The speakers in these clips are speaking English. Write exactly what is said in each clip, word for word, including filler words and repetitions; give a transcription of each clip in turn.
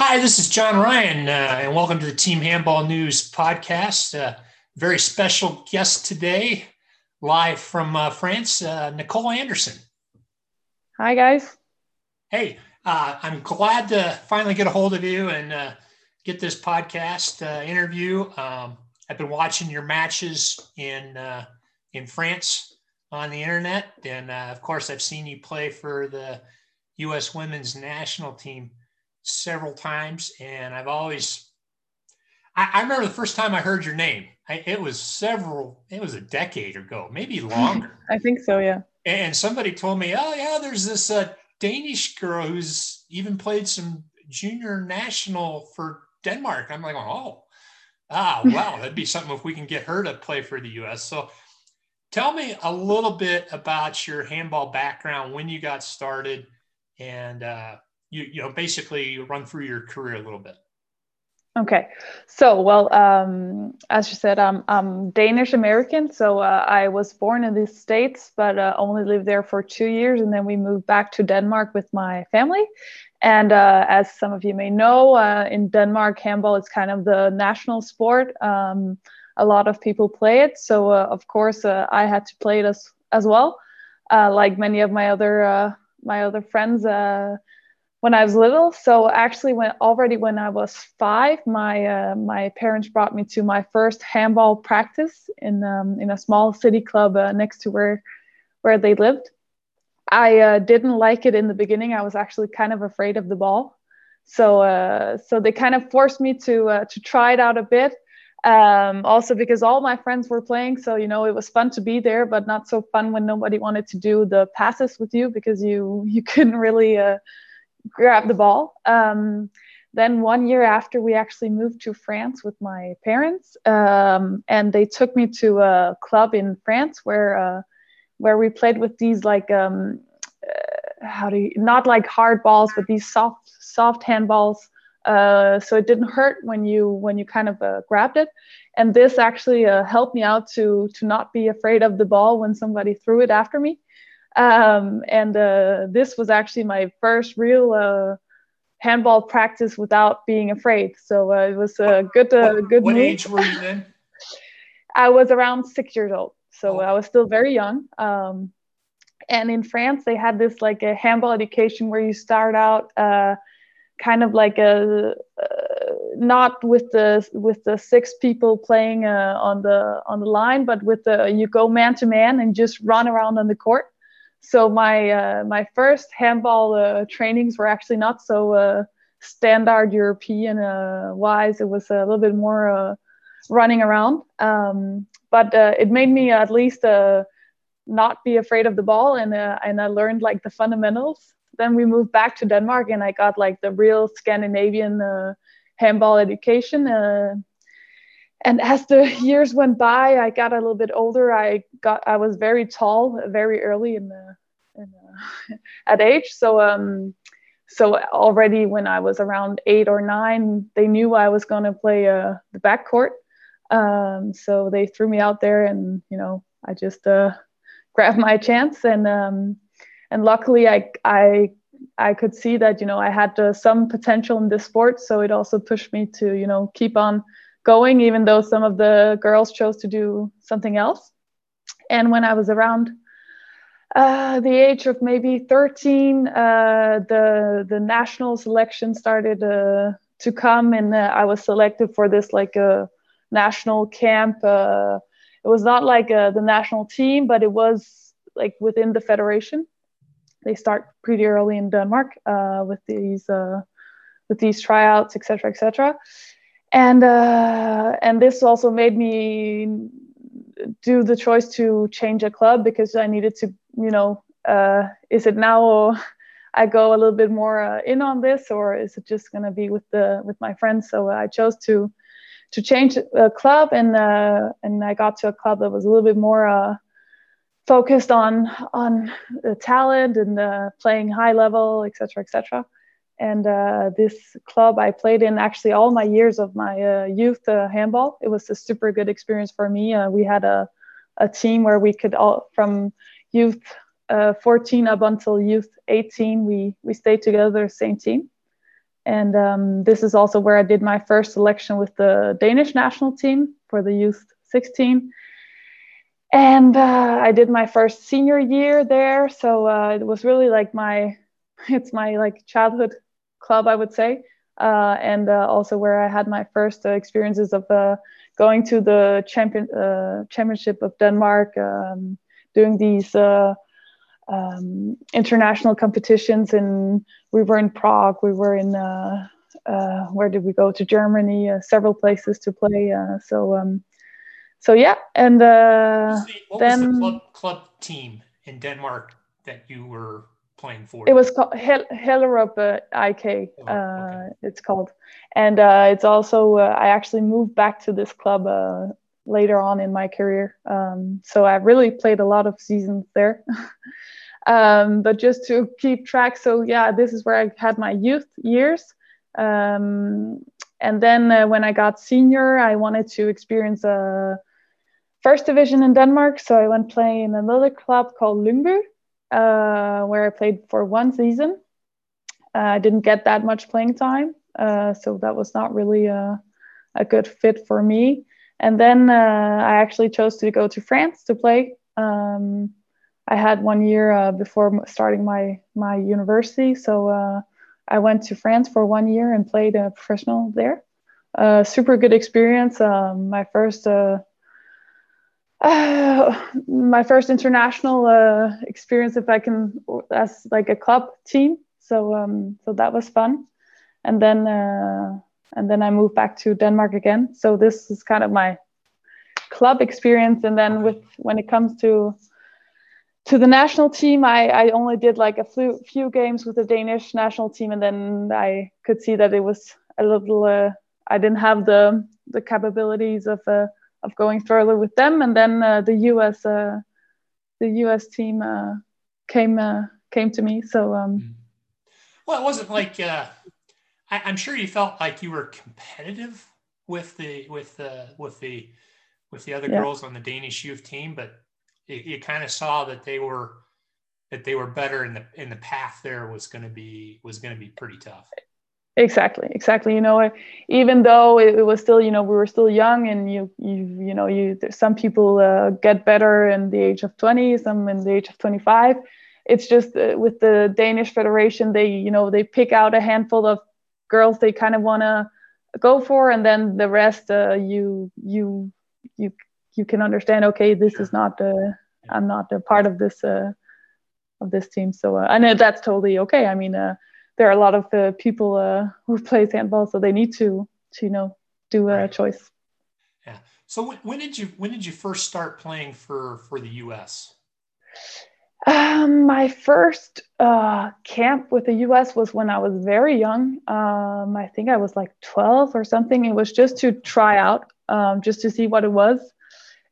Hi, this is John Ryan, uh, and welcome to the Team Handball News podcast. Uh, very special guest today, live from uh, France, uh, Nicole Anderson. Hi, guys. Hey, uh, I'm glad to finally get a hold of you and uh, get this podcast uh, interview. Um, I've been watching your matches in uh, in France on the internet, and uh, of course, I've seen you play for the U S Women's National Team several times, and I've always I, I remember the first time I heard your name. I, it was several it was a decade ago, maybe longer. I think so, yeah. And somebody told me, oh yeah, there's this uh, Danish girl who's even played some junior national for Denmark. I'm like, oh ah wow, that'd be something if we can get her to play for the U S. So tell me a little bit about your handball background, when you got started, and uh You, you know, basically run through your career a little bit. Okay. So, well, um, as you said, I'm, I'm Danish American. So uh, I was born in the States, but uh, only lived there for two years. And then we moved back to Denmark with my family. And uh, as some of you may know, uh, in Denmark, handball is kind of the national sport. Um, a lot of people play it. So, uh, of course, uh, I had to play it as, as well, uh, like many of my other, uh, my other friends, uh, when I was little. So actually when already when I was five, my uh, my parents brought me to my first handball practice in um, in a small city club uh, next to where where they lived. I uh, didn't like it in the beginning. I was actually kind of afraid of the ball. So uh, so they kind of forced me to uh, to try it out a bit. Um, also because all my friends were playing. So, you know, it was fun to be there, but not so fun when nobody wanted to do the passes with you because you, you couldn't really... Uh, grab the ball. Um, then one year after, we actually moved to France with my parents, um, and they took me to a club in France where uh, where we played with these like um, uh, how do you, not like hard balls, but these soft soft handballs. Uh, so it didn't hurt when you when you kind of uh, grabbed it, and this actually uh, helped me out to to not be afraid of the ball when somebody threw it after me. Um, and uh, this was actually my first real uh, handball practice without being afraid. So uh, it was a what, good, uh, good. What move. Age were you then? I was around six years old, so oh. I was still very young. Um, and in France, they had this like a handball education where you start out uh, kind of like a uh, not with the with the six people playing uh, on the on the line, but with the you go man to man and just run around on the court. So my uh, my first handball uh, trainings were actually not so uh, standard European uh, wise. It was a little bit more uh, running around, um, but uh, it made me at least uh, not be afraid of the ball, and uh, and I learned like the fundamentals. Then we moved back to Denmark, and I got like the real Scandinavian uh, handball education. Uh, And as the years went by, I got a little bit older. I got, I was very tall, very early in the, in the at age. So, um, so already when I was around eight or nine, they knew I was going to play uh, the backcourt. Um, so they threw me out there, and you know, I just uh, grabbed my chance, and um, and luckily I I I could see that you know I had uh, some potential in this sport. So it also pushed me to you know keep on going, even though some of the girls chose to do something else. And when I was around uh, the age of maybe thirteen, uh, the the national selection started uh, to come, and uh, I was selected for this like a uh, national camp. Uh, it was not like uh, the national team, but it was like within the federation. They start pretty early in Denmark uh, with these uh, with these tryouts, et cetera, et cetera. And uh, and this also made me do the choice to change a club because I needed to, you know, uh, is it now or I go a little bit more uh, in on this, or is it just gonna be with the with my friends? So I chose to to change a club, and uh, and I got to a club that was a little bit more uh, focused on on the talent and uh, playing high level, et cetera, et cetera. And uh, this club I played in actually all my years of my uh, youth uh, handball. It was a super good experience for me. Uh, we had a, a team where we could all, from youth uh, fourteen up until youth eighteen, we, we stayed together, same team. And um, this is also where I did my first selection with the Danish national team for the youth sixteen. And uh, I did my first senior year there. So uh, it was really like my, it's my like childhood club, I would say. Uh, and uh, also where I had my first uh, experiences of uh, going to the champion, uh, championship of Denmark, um, doing these uh, um, international competitions. And we were in Prague, we were in, uh, uh, where did we go? To Germany, uh, several places to play. Uh, so, um, so yeah. And uh, what was the, what then was the club, club team in Denmark that you were playing for? It was called Hellerup I K. Oh, okay. uh, it's called, and uh, it's also uh, I actually moved back to this club uh, later on in my career, um, so I really played a lot of seasons there. um, but just to keep track, so yeah, this is where I had my youth years, um, and then uh, when I got senior, I wanted to experience a first division in Denmark, so I went playing in another club called Lyngby. Uh, where I played for one season. Uh, I didn't get that much playing time, uh, so that was not really a, a good fit for me. And then uh, I actually chose to go to France to play. Um, I had one year uh, before starting my, my university, so uh, I went to France for one year and played a professional there. Uh, super good experience. Um, my first... Uh, Uh, my first international uh, experience, if I can, as like a club team. So, um, so that was fun. And then, uh, and then I moved back to Denmark again. So this is kind of my club experience. And then with, when it comes to, to the national team, I, I only did like a few, few games with the Danish national team. And then I could see that it was a little, uh, I didn't have the, the capabilities of, uh, of going further with them, and then uh, the U S uh, the U S team uh, came uh, came to me. So, um, well, it wasn't like uh, I, I'm sure you felt like you were competitive with the with the with the with the other yeah. girls on the Danish youth team, but you, you kind of saw that they were that they were better, and the and the path there was going to be was going to be pretty tough. Exactly, exactly. You know, even though it was still, you know, we were still young, and you, you, you know, you. Some people uh, get better in the age of twenty, some in the age of twenty-five. It's just uh, with the Danish Federation, they, you know, they pick out a handful of girls they kind of want to go for, and then the rest, uh, you, you, you, you can understand. Okay, this is not the, I'm not a part of this, uh, of this team. So uh, I know that's totally okay. I mean. Uh, There are a lot of uh, people uh, who plays handball, so they need to, to you know, do a right. choice. Yeah. So when, when did you when did you first start playing for for the U S? Um, my first uh, camp with the U S was when I was very young. Um, I think I was like twelve or something. It was just to try out, um, just to see what it was.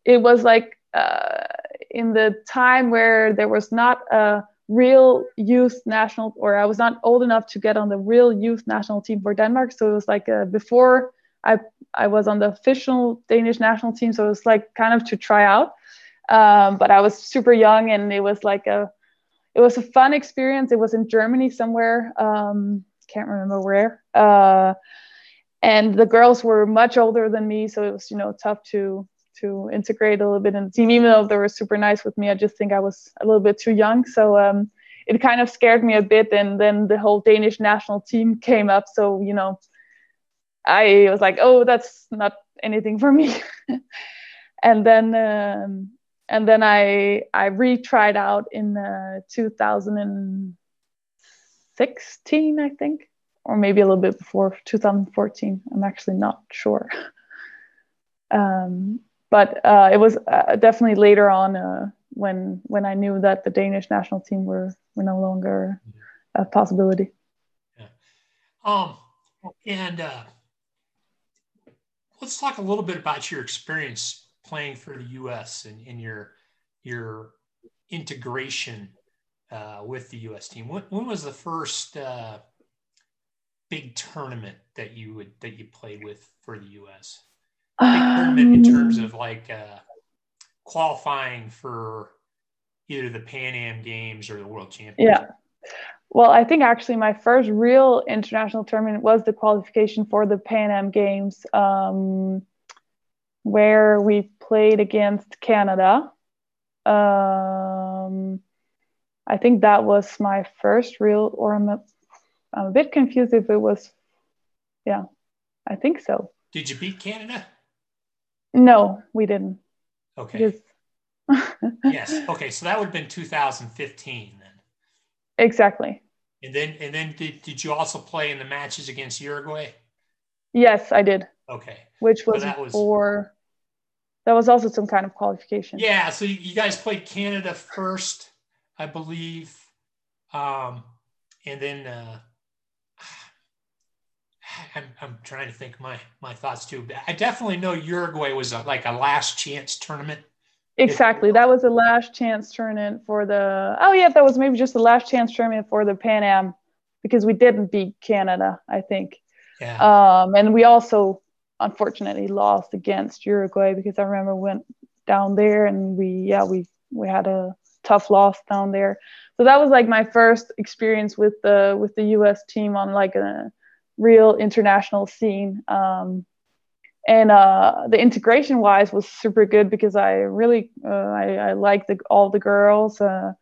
It was like uh, in the time where there was not a real youth national, or I was not old enough to get on the real youth national team for Denmark. So it was like uh, before I I was on the official Danish national team. So it was like kind of to try out. Um, but I was super young, and it was like a it was a fun experience. It was in Germany somewhere. Um, can't remember where. Uh, and the girls were much older than me, so it was you know tough to. to integrate a little bit in the team, even though they were super nice with me. I just think I was a little bit too young. So um, it kind of scared me a bit. And then the whole Danish national team came up. So, you know, I was like, oh, that's not anything for me. and then um, and then I, I retried out in uh, two thousand sixteen, I think, or maybe a little bit before, two thousand fourteen. I'm actually not sure. um, But uh, it was uh, definitely later on uh, when when I knew that the Danish national team were, were no longer a possibility. Yeah. Um, and uh, let's talk a little bit about your experience playing for the U S and, and your your integration uh, with the U S team. When, when was the first uh, big tournament that you would that you played with for the U S? Um, in terms of like uh, qualifying for either the Pan Am Games or the World Championships? Yeah. Well, I think actually my first real international tournament was the qualification for the Pan Am Games, um, where we played against Canada. Um, I think that was my first real, or I'm a, I'm a bit confused if it was, yeah, I think so. Did you beat Canada? No, we didn't. Okay. Just yes. Okay. So that would have been two thousand fifteen then. Exactly. And then, and then did, did you also play in the matches against Uruguay? Yes, I did. Okay. Which was, so that was for, that was also some kind of qualification. Yeah. So you guys played Canada first, I believe. Um, and then, uh, I'm, I'm trying to think my, my thoughts too. I definitely know Uruguay was a, like a last chance tournament. Exactly. That was a last chance tournament for the, oh yeah, that was maybe just the last chance tournament for the Pan Am, because we didn't beat Canada, I think. Yeah. Um, and we also unfortunately lost against Uruguay, because I remember we went down there and we, yeah, we, we had a tough loss down there. So that was like my first experience with the, with the U S team on like a real international scene. Um, And uh, the integration wise was super good, because I really, uh, I, I liked the, all the girls. Uh,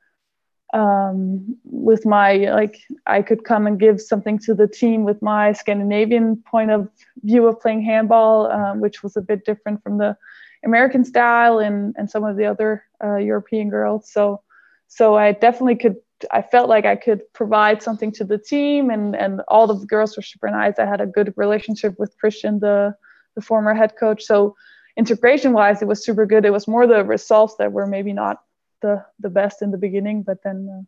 um, with my, like, I could come and give something to the team with my Scandinavian point of view of playing handball, um, which was a bit different from the American style and, and some of the other uh, European girls. So, so I definitely could, I felt like I could provide something to the team, and, and all of the girls were super nice. I had a good relationship with Christian, the the former head coach. So integration wise, it was super good. It was more the results that were maybe not the, the best in the beginning, but then,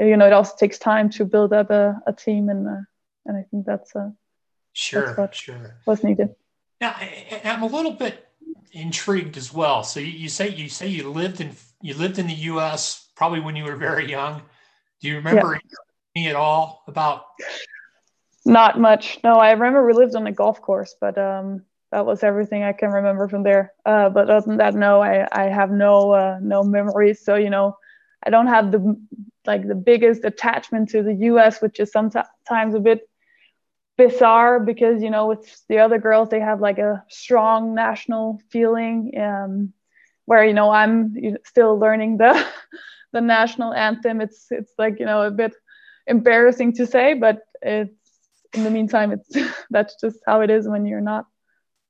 uh, you know, it also takes time to build up a, a team. And, uh, and I think that's, uh, sure, that's what sure. was needed. Now I, I'm a little bit intrigued as well. So you, you say, you say you lived in, you lived in the U S probably when you were very young. Do you remember yeah. me at all about? Not much. No, I remember we lived on a golf course, but, um, that was everything I can remember from there. Uh, but other than that, no, I, I have no uh, no memories. So, you know, I don't have the like the biggest attachment to the U S, which is sometimes a bit bizarre, because, you know, with the other girls, they have like a strong national feeling, um, where, you know, I'm still learning the the national anthem. It's it's like, you know, a bit embarrassing to say, but it's, in the meantime, it's that's just how it is when you're not.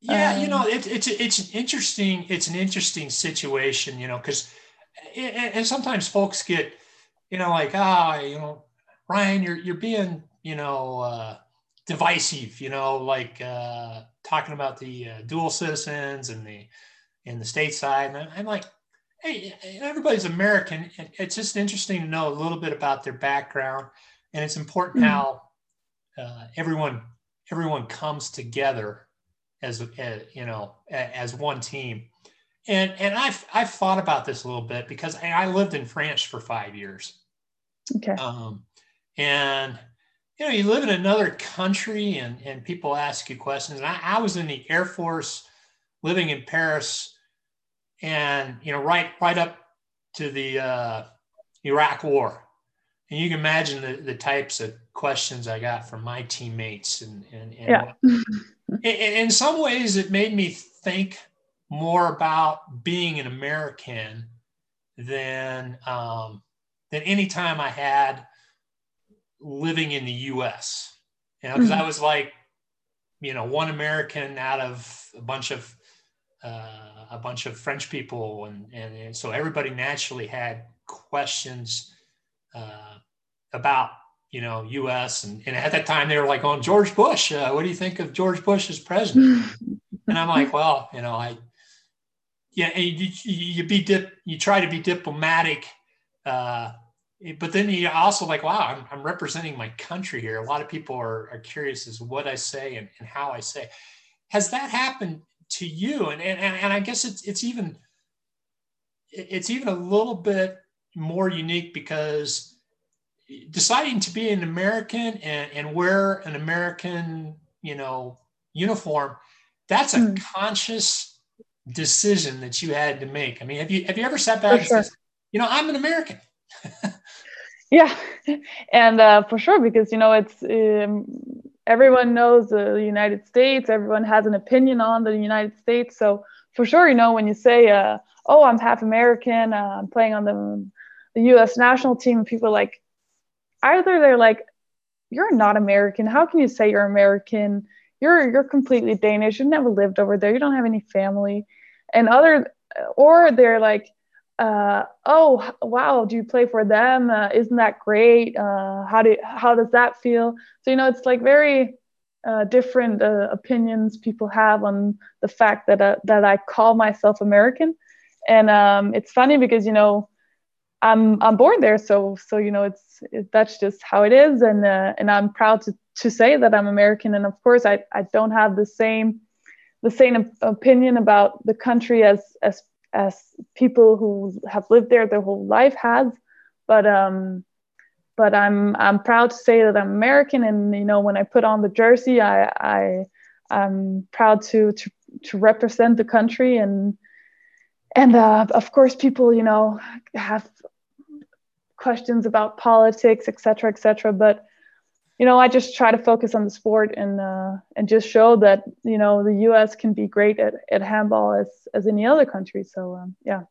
Yeah, you know, it's it's it's an interesting it's an interesting situation, you know, because and sometimes folks get, you know, like ah, oh, you know, Ryan, you're you're being, you know, uh, divisive, you know, like uh, talking about the uh, dual citizens and the and the stateside, and I'm like, hey, everybody's American. It's just interesting to know a little bit about their background, and it's important mm-hmm. how uh, everyone everyone comes together as, as you know, as one team. And and I've I've thought about this a little bit, because I, I lived in France for five years. Okay. Um, and you know, you live in another country, and and people ask you questions. And I, I was in the Air Force, living in Paris, and you know, right right up to the uh, Iraq War, and you can imagine the, the types of questions I got from my teammates, and and, and yeah. What, in some ways, it made me think more about being an American than um, than any time I had living in the U S You know, because mm-hmm. I was like, you know, one American out of a bunch of uh, a bunch of French people, and, and and so everybody naturally had questions uh, about. You know, U S and, and at that time they were like, "Oh, George Bush. Uh, what do you think of George Bush as president?" And I'm like, "Well, you know, I, yeah, you, you be dip, you try to be diplomatic, uh, but then you also like, wow, I'm, I'm representing my country here. A lot of people are, are curious as to what I say and, and how I say. Has that happened to you? And and and I guess it's it's even it's even a little bit more unique because." Deciding to be an American and, and wear an American, you know, uniform, that's a mm. conscious decision that you had to make. I mean, have you have you ever sat back For and sure. said, you know, I'm an American? Yeah, and uh, for sure, because, you know, it's um, everyone knows the United States. Everyone has an opinion on the United States. So for sure, you know, when you say, uh, oh, I'm half American, uh, I'm playing on the, the U S national team, people like, either they're like, you're not American. How can you say you're American? You're you're completely Danish. You've never lived over there. You don't have any family. And other, or they're like, uh, oh, wow, do you play for them? Uh, isn't that great? Uh, how do how does that feel? So, you know, it's like very uh, different uh, opinions people have on the fact that uh, that I call myself American. And um, it's funny because, you know, I'm I'm born there, so so you know it's it, that's just how it is, and uh, and I'm proud to, to say that I'm American. And of course, I, I don't have the same the same opinion about the country as as as people who have lived there their whole life has, but um but I'm I'm proud to say that I'm American, and you know when I put on the jersey, I I I'm proud to to to represent the country. And. And uh, of course, people, you know, have questions about politics, et cetera, et cetera. But, you know, I just try to focus on the sport and uh, and just show that, you know, the U S can be great at, at handball as, as any other country. So, um, yeah,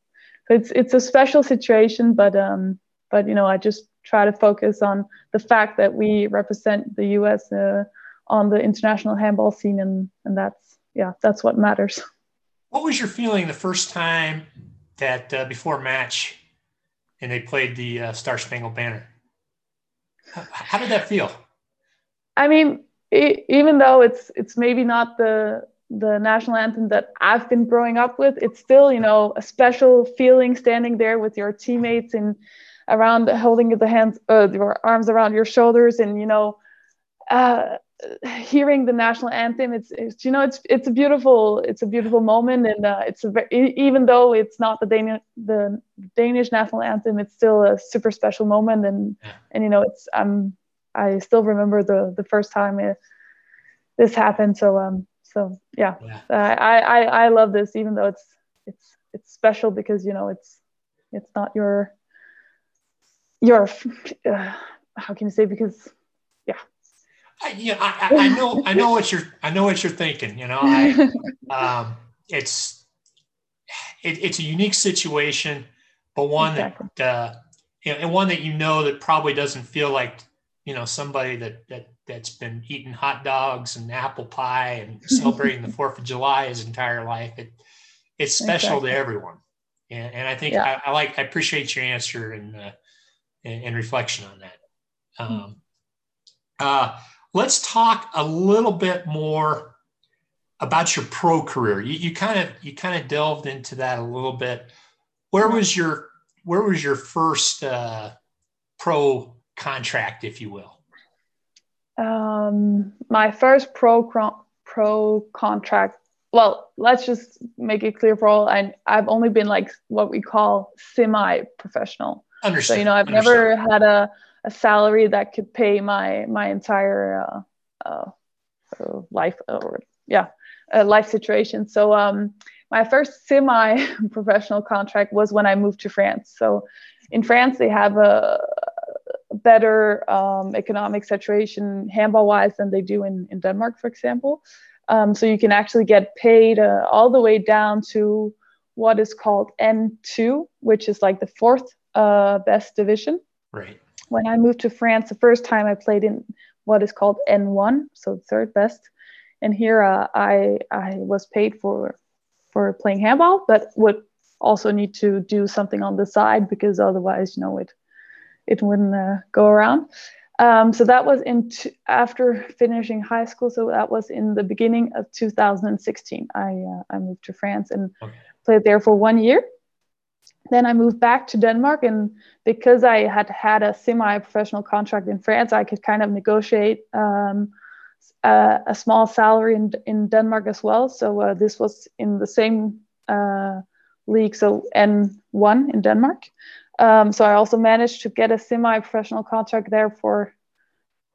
it's it's a special situation. But, um, but you know, I just try to focus on the fact that we represent the U S uh, on the international handball scene. And, and that's, yeah, that's what matters. What was your feeling the first time that uh, before match and they played the uh, Star Spangled Banner? How, how did that feel? I mean, it, even though it's it's maybe not the the national anthem that I've been growing up with, it's still, you know, a special feeling standing there with your teammates and around holding the hands, uh, your arms around your shoulders, and, you know, uh, hearing the national anthem, it's, it's you know it's it's a beautiful it's a beautiful moment, and uh, it's a very, even though it's not the Danish the Danish national anthem, it's still a super special moment, and yeah. and you know it's um I still remember the the first time it, this happened, so um so yeah, yeah. Uh, I, I I love this, even though it's it's it's special, because you know it's it's not your your uh, how can you say, because yeah. I, you know, I, I know, I know what you're, I know what you're thinking, you know, I, um, it's, it, it's a unique situation, but one exactly. that, uh, you know, and one that, you know, that probably doesn't feel like, you know, somebody that, that, that's been eating hot dogs and apple pie and celebrating the fourth of July his entire life. It, it's special exactly. to everyone. And, and I think yeah. I, I like, I appreciate your answer and, uh, and, and reflection on that. Um, uh, Let's talk a little bit more about your pro career. You kind of you kind of delved into that a little bit. Where was your where was your first uh, pro contract, if you will? Um, my first pro pro contract. Well, let's just make it clear for all. I I've only been like what we call semi professional. Understand. So you know, I've Understand. never had a. a salary that could pay my, my entire, uh, uh, uh life or yeah, uh, life situation. So, um, my first semi professional contract was when I moved to France. So in France, they have a better, um, economic situation handball wise than they do in, in Denmark, for example. Um, so you can actually get paid, uh, all the way down to what is called N two, which is like the fourth, uh, best division. Right. When I moved to France, the first time I played in what is called N one, so third best. And here uh, I I was paid for for playing handball, but would also need to do something on the side, because otherwise, you know, it it wouldn't uh, go around. Um, so that was in t- after finishing high school. So that was in the beginning of two thousand sixteen. I uh, I moved to France and okay. played there for one year. Then I moved back to Denmark, and because I had had a semi-professional contract in France, I could kind of negotiate um, a, a small salary in, in Denmark as well. So uh, this was in the same uh, league, so N one in Denmark. Um, so I also managed to get a semi-professional contract there for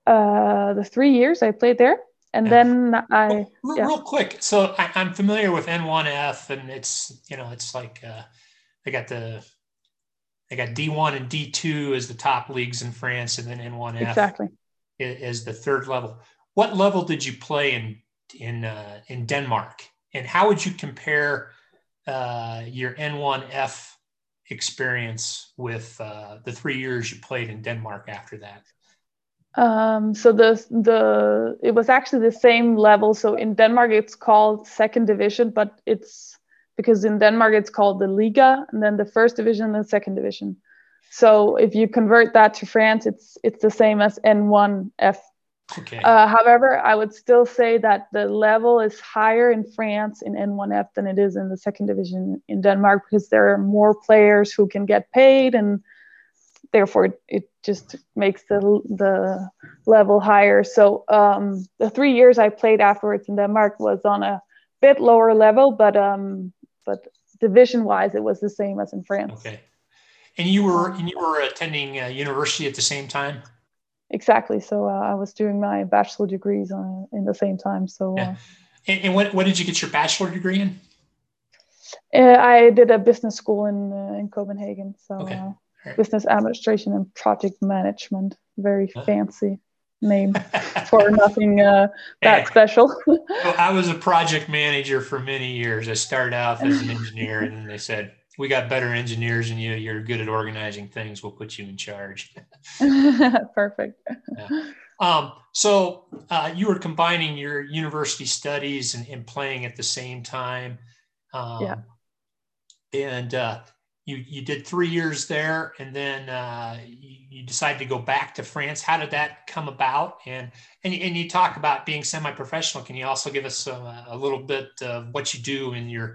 uh, the three years I played there. And F. then I... Well, yeah. Real quick, so I, I'm familiar with N one F, and it's, you know, it's like... Uh, they got the they got D one and D two as the top leagues in France, and then N one F exactly as the third level. What level did you play in in uh, in Denmark, and how would you compare uh, your N one F experience with uh, the three years you played in Denmark after that? Um, so the the it was actually the same level. So in Denmark it's called second division, but it's because in Denmark it's called the Liga, and then the first division and the second division. So if you convert that to France, it's it's the same as N one F. Okay. Uh, however, I would still say that the level is higher in France in N one F than it is in the second division in Denmark, because there are more players who can get paid, and therefore it, it just makes the the level higher. So um, the three years I played afterwards in Denmark was on a bit lower level, but um, but division-wise it was the same as in France. Okay. And you were and you were attending uh, university at the same time? Exactly. So uh, I was doing my bachelor degrees on, in the same time. So, yeah. uh, and, and what, what did you get your bachelor degree in? Uh, I did a business school in uh, in Copenhagen. So okay. uh, right. Business administration and project management. Very huh? fancy name for nothing uh, that yeah. special. Well, I was a project manager for many years. I started out as an engineer, and then they said, "We got better engineers than you. You're good at organizing things. We'll put you in charge." Perfect. Yeah. Um, so uh, you were combining your university studies and, and playing at the same time. Um, yeah. And uh, you you did three years there, and then uh, you, you decided to go back to France. How did that come about? And and and you talk about being semi-professional. Can you also give us a, a little bit of what you do in your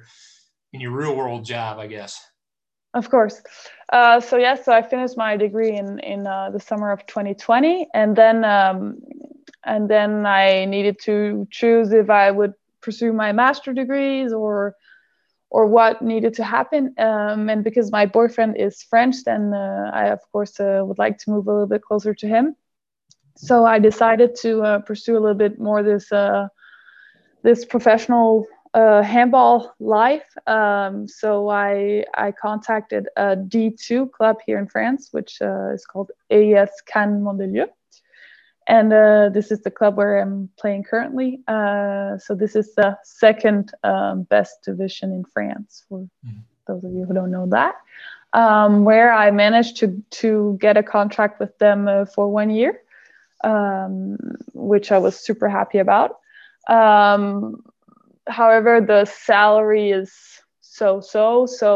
in your real world job, I guess? Of course. Uh, so yes, yeah, so I finished my degree in, in uh, the summer of twenty twenty. And then, um, and then I needed to choose if I would pursue my master degrees or, or what needed to happen. Um, and because my boyfriend is French, then uh, I of course uh, would like to move a little bit closer to him. So I decided to uh, pursue a little bit more this, uh, this professional Uh, handball life. Um, so I I contacted a D two club here in France, which uh, is called A S Cannes-Mondelieu, and uh, this is the club where I'm playing currently. Uh, so this is the second um, best division in France, for mm. those of you who don't know that. Um, where I managed to to get a contract with them uh, for one year, um, which I was super happy about. Um, However, the salary is so-so, so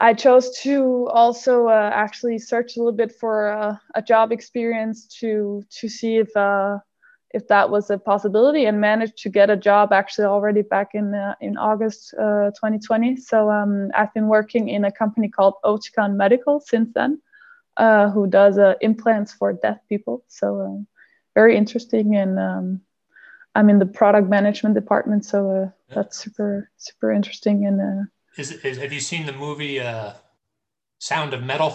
I chose to also uh, actually search a little bit for uh, a job experience to to see if uh, if that was a possibility, and managed to get a job actually already back in uh, in August uh, twenty twenty. So um, I've been working in a company called Oticon Medical since then, uh, who does uh, implants for deaf people. So uh, very interesting, and um, I'm in the product management department, so uh, yeah. that's super, super interesting. And uh, is, is have you seen the movie uh, Sound of Metal?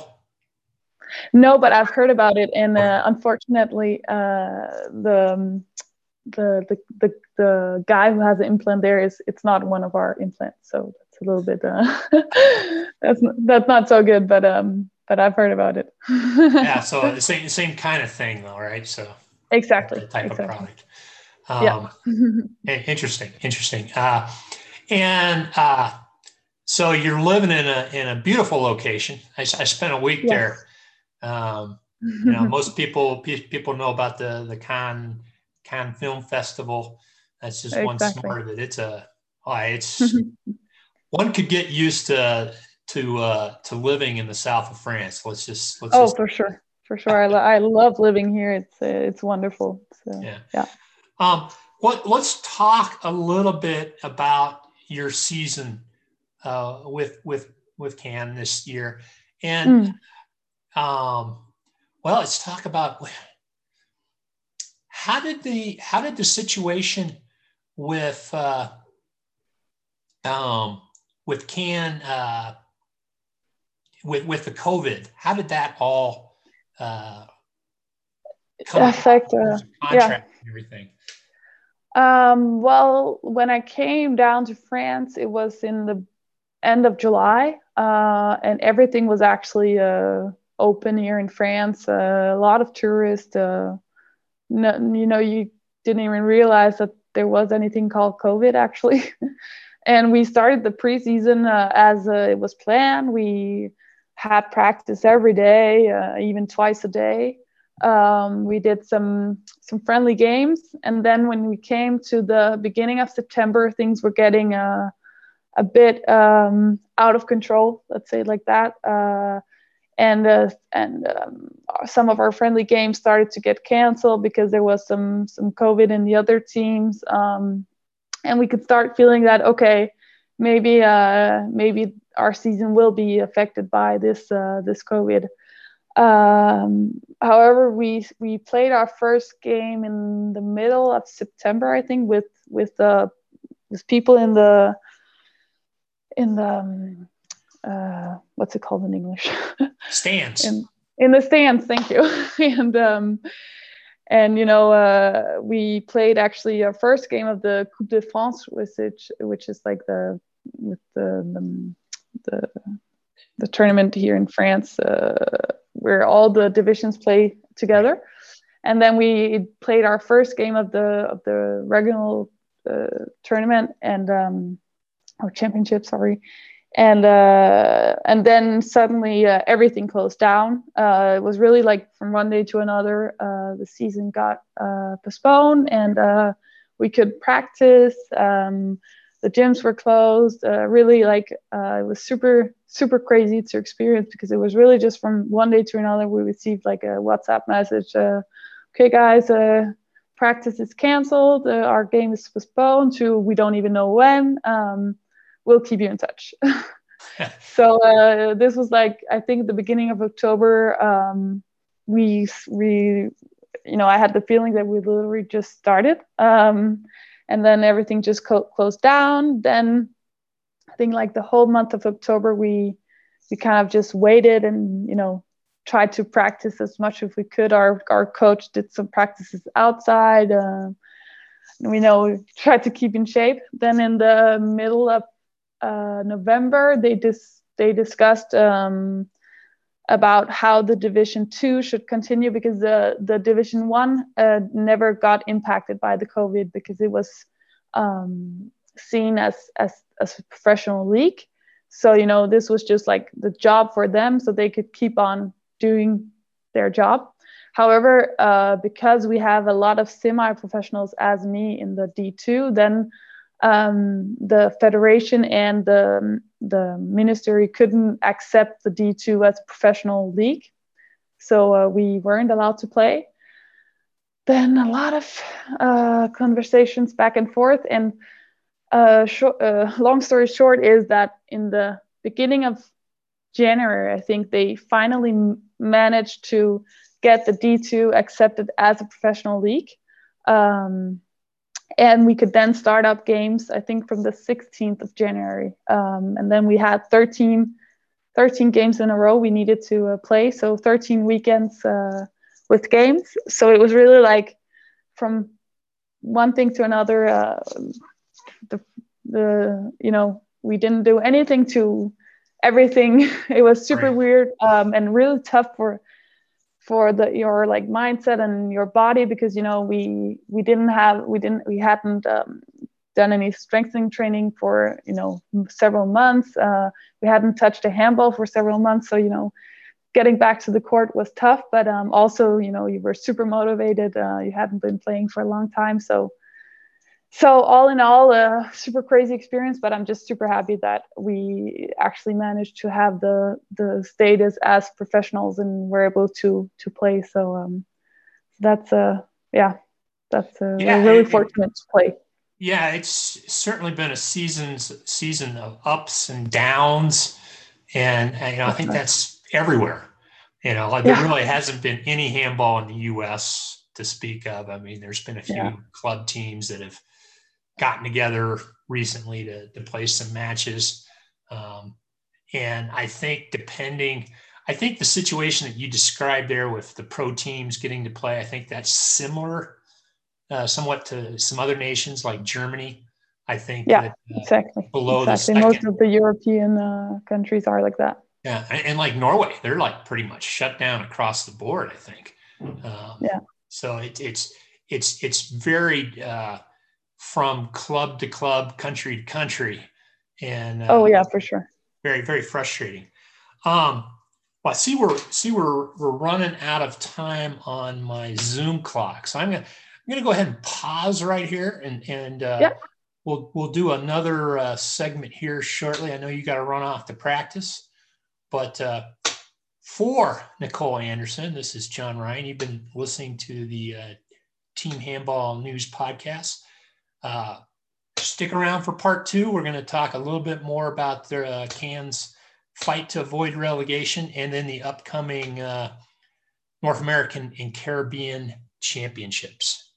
No, but I've heard about it, and uh, unfortunately, uh, the, um, the the the the guy who has an implant there is it's not one of our implants, so that's a little bit uh, that's not, that's not so good. But um, but I've heard about it. Yeah, so the same same kind of thing, though, right? So exactly the type exactly. of product. Um, yeah. interesting, interesting. Uh, and, uh, so you're living in a, in a beautiful location. I, I spent a week yes. there. Um, you know, most people, pe- people know about the, the Cannes, Cannes Film Festival. That's just exactly. one smart of it. It's a, oh, it's, one could get used to, to, uh, to living in the South of France. Let's just, let's oh, just, for sure. For sure. I, lo- I love living here. It's, uh, it's wonderful. So, yeah. yeah. Um, what, let's talk a little bit about your season uh, with with with Cannes this year, and mm. um, well, let's talk about how did the how did the situation with uh, um, with Cannes uh, with with the COVID? How did that all uh, come affect uh, yeah. everything? Um, well, when I came down to France, it was in the end of July, uh, and everything was actually uh, open here in France. Uh, a lot of tourists. Uh, no, you know, you didn't even realize that there was anything called COVID, actually. And we started the preseason uh, as uh, it was planned. We had practice every day, uh, even twice a day. Um, we did some some friendly games, and then when we came to the beginning of September, things were getting uh, a bit um, out of control. Let's say it like that. Uh, and uh, and um, some of our friendly games started to get canceled because there was some some COVID in the other teams. Um, And we could start feeling that, okay, maybe uh, maybe our season will be affected by this uh, this COVID. Um, however, we we played our first game in the middle of September, I think, with with uh, with people in the in the um, uh, what's it called in English? Stands. in, in the stands. Thank you. and. Um, And, you know, uh, we played actually our first game of the Coupe de France, which, which is like the with the the, the, the tournament here in France, uh, where all the divisions play together. And then we played our first game of the of the regional uh, tournament and um, or championship, sorry. And uh, and then suddenly uh, everything closed down. Uh, it was really like from one day to another, uh, the season got uh, postponed, and uh, we could practice. Um, the gyms were closed. Uh, really, like uh, it was super super crazy to experience, because it was really just from one day to another. We received like a WhatsApp message. Uh, okay, guys, uh, practice is canceled. Uh, our game is postponed to we don't even know when. Um, We'll keep you in touch. so uh, this was like, I think, the beginning of October. Um, we, we, you know, I had the feeling that we literally just started, um, and then everything just co- closed down. Then I think like the whole month of October, we we kind of just waited and, you know, tried to practice as much as we could. Our our coach did some practices outside. Uh, we know tried to keep in shape. Then in the middle of Uh, November, they dis- they discussed um, about how the Division Two should continue, because the the Division One uh, never got impacted by the COVID, because it was um, seen as as as a professional league. So, you know, this was just like the job for them, so they could keep on doing their job. However, uh, because we have a lot of semi-professionals as me in the D two, then Um, the federation and the the ministry couldn't accept the D two as a professional league, so uh, we weren't allowed to play. Then a lot of uh, conversations back and forth, and uh, sh- uh, long story short is that in the beginning of January, I think they finally m- managed to get the D two accepted as a professional league. Um, And we could then start up games, I think, from the sixteenth of January. Um, and then we had thirteen, thirteen games in a row we needed to uh, play. So thirteen weekends uh, with games. So it was really like from one thing to another, uh, the, the you know, we didn't do anything to everything. It was super right. weird um, and really tough for for the your like mindset and your body, because you know we we didn't have we didn't we hadn't um, done any strengthening training for you know several months. Uh, we hadn't touched a handball for several months, so you know getting back to the court was tough. But um, also you know you were super motivated. Uh, you hadn't been playing for a long time, so so all in all, a uh, super crazy experience. But I'm just super happy that we actually managed to have the the status as professionals and were able to to play. So um, that's uh yeah, that's uh, yeah, really it, fortunate it, to play. Yeah, it's certainly been a seasons season of ups and downs, and, and you know I think that's everywhere. You know, like yeah. there really hasn't been any handball in the U S to speak of. I mean, there's been a few yeah. club teams that have gotten together recently to, to play some matches. Um, and I think depending, I think the situation that you described there with the pro teams getting to play, I think that's similar uh, somewhat to some other nations like Germany, I think yeah, that, uh, exactly. Below exactly. the second, most of the European uh, countries are like that. Yeah, and, and like Norway, they're like pretty much shut down across the board, I think. Um, yeah. So it, it's it's it's very uh, from club to club, country to country, and uh, oh yeah, for sure. Very very frustrating. Um, well, see we're see we're we're running out of time on my Zoom clock, so I'm gonna I'm gonna go ahead and pause right here, and and uh, yeah. we'll we'll do another uh, segment here shortly. I know you got to run off to practice, but uh, for Nicole Anderson, this is John Ryan. You've been listening to the uh, Team Handball News podcast. Uh, stick around for part two. We're going to talk a little bit more about their uh, Cannes fight to avoid relegation, and then the upcoming uh, North American and Caribbean Championships.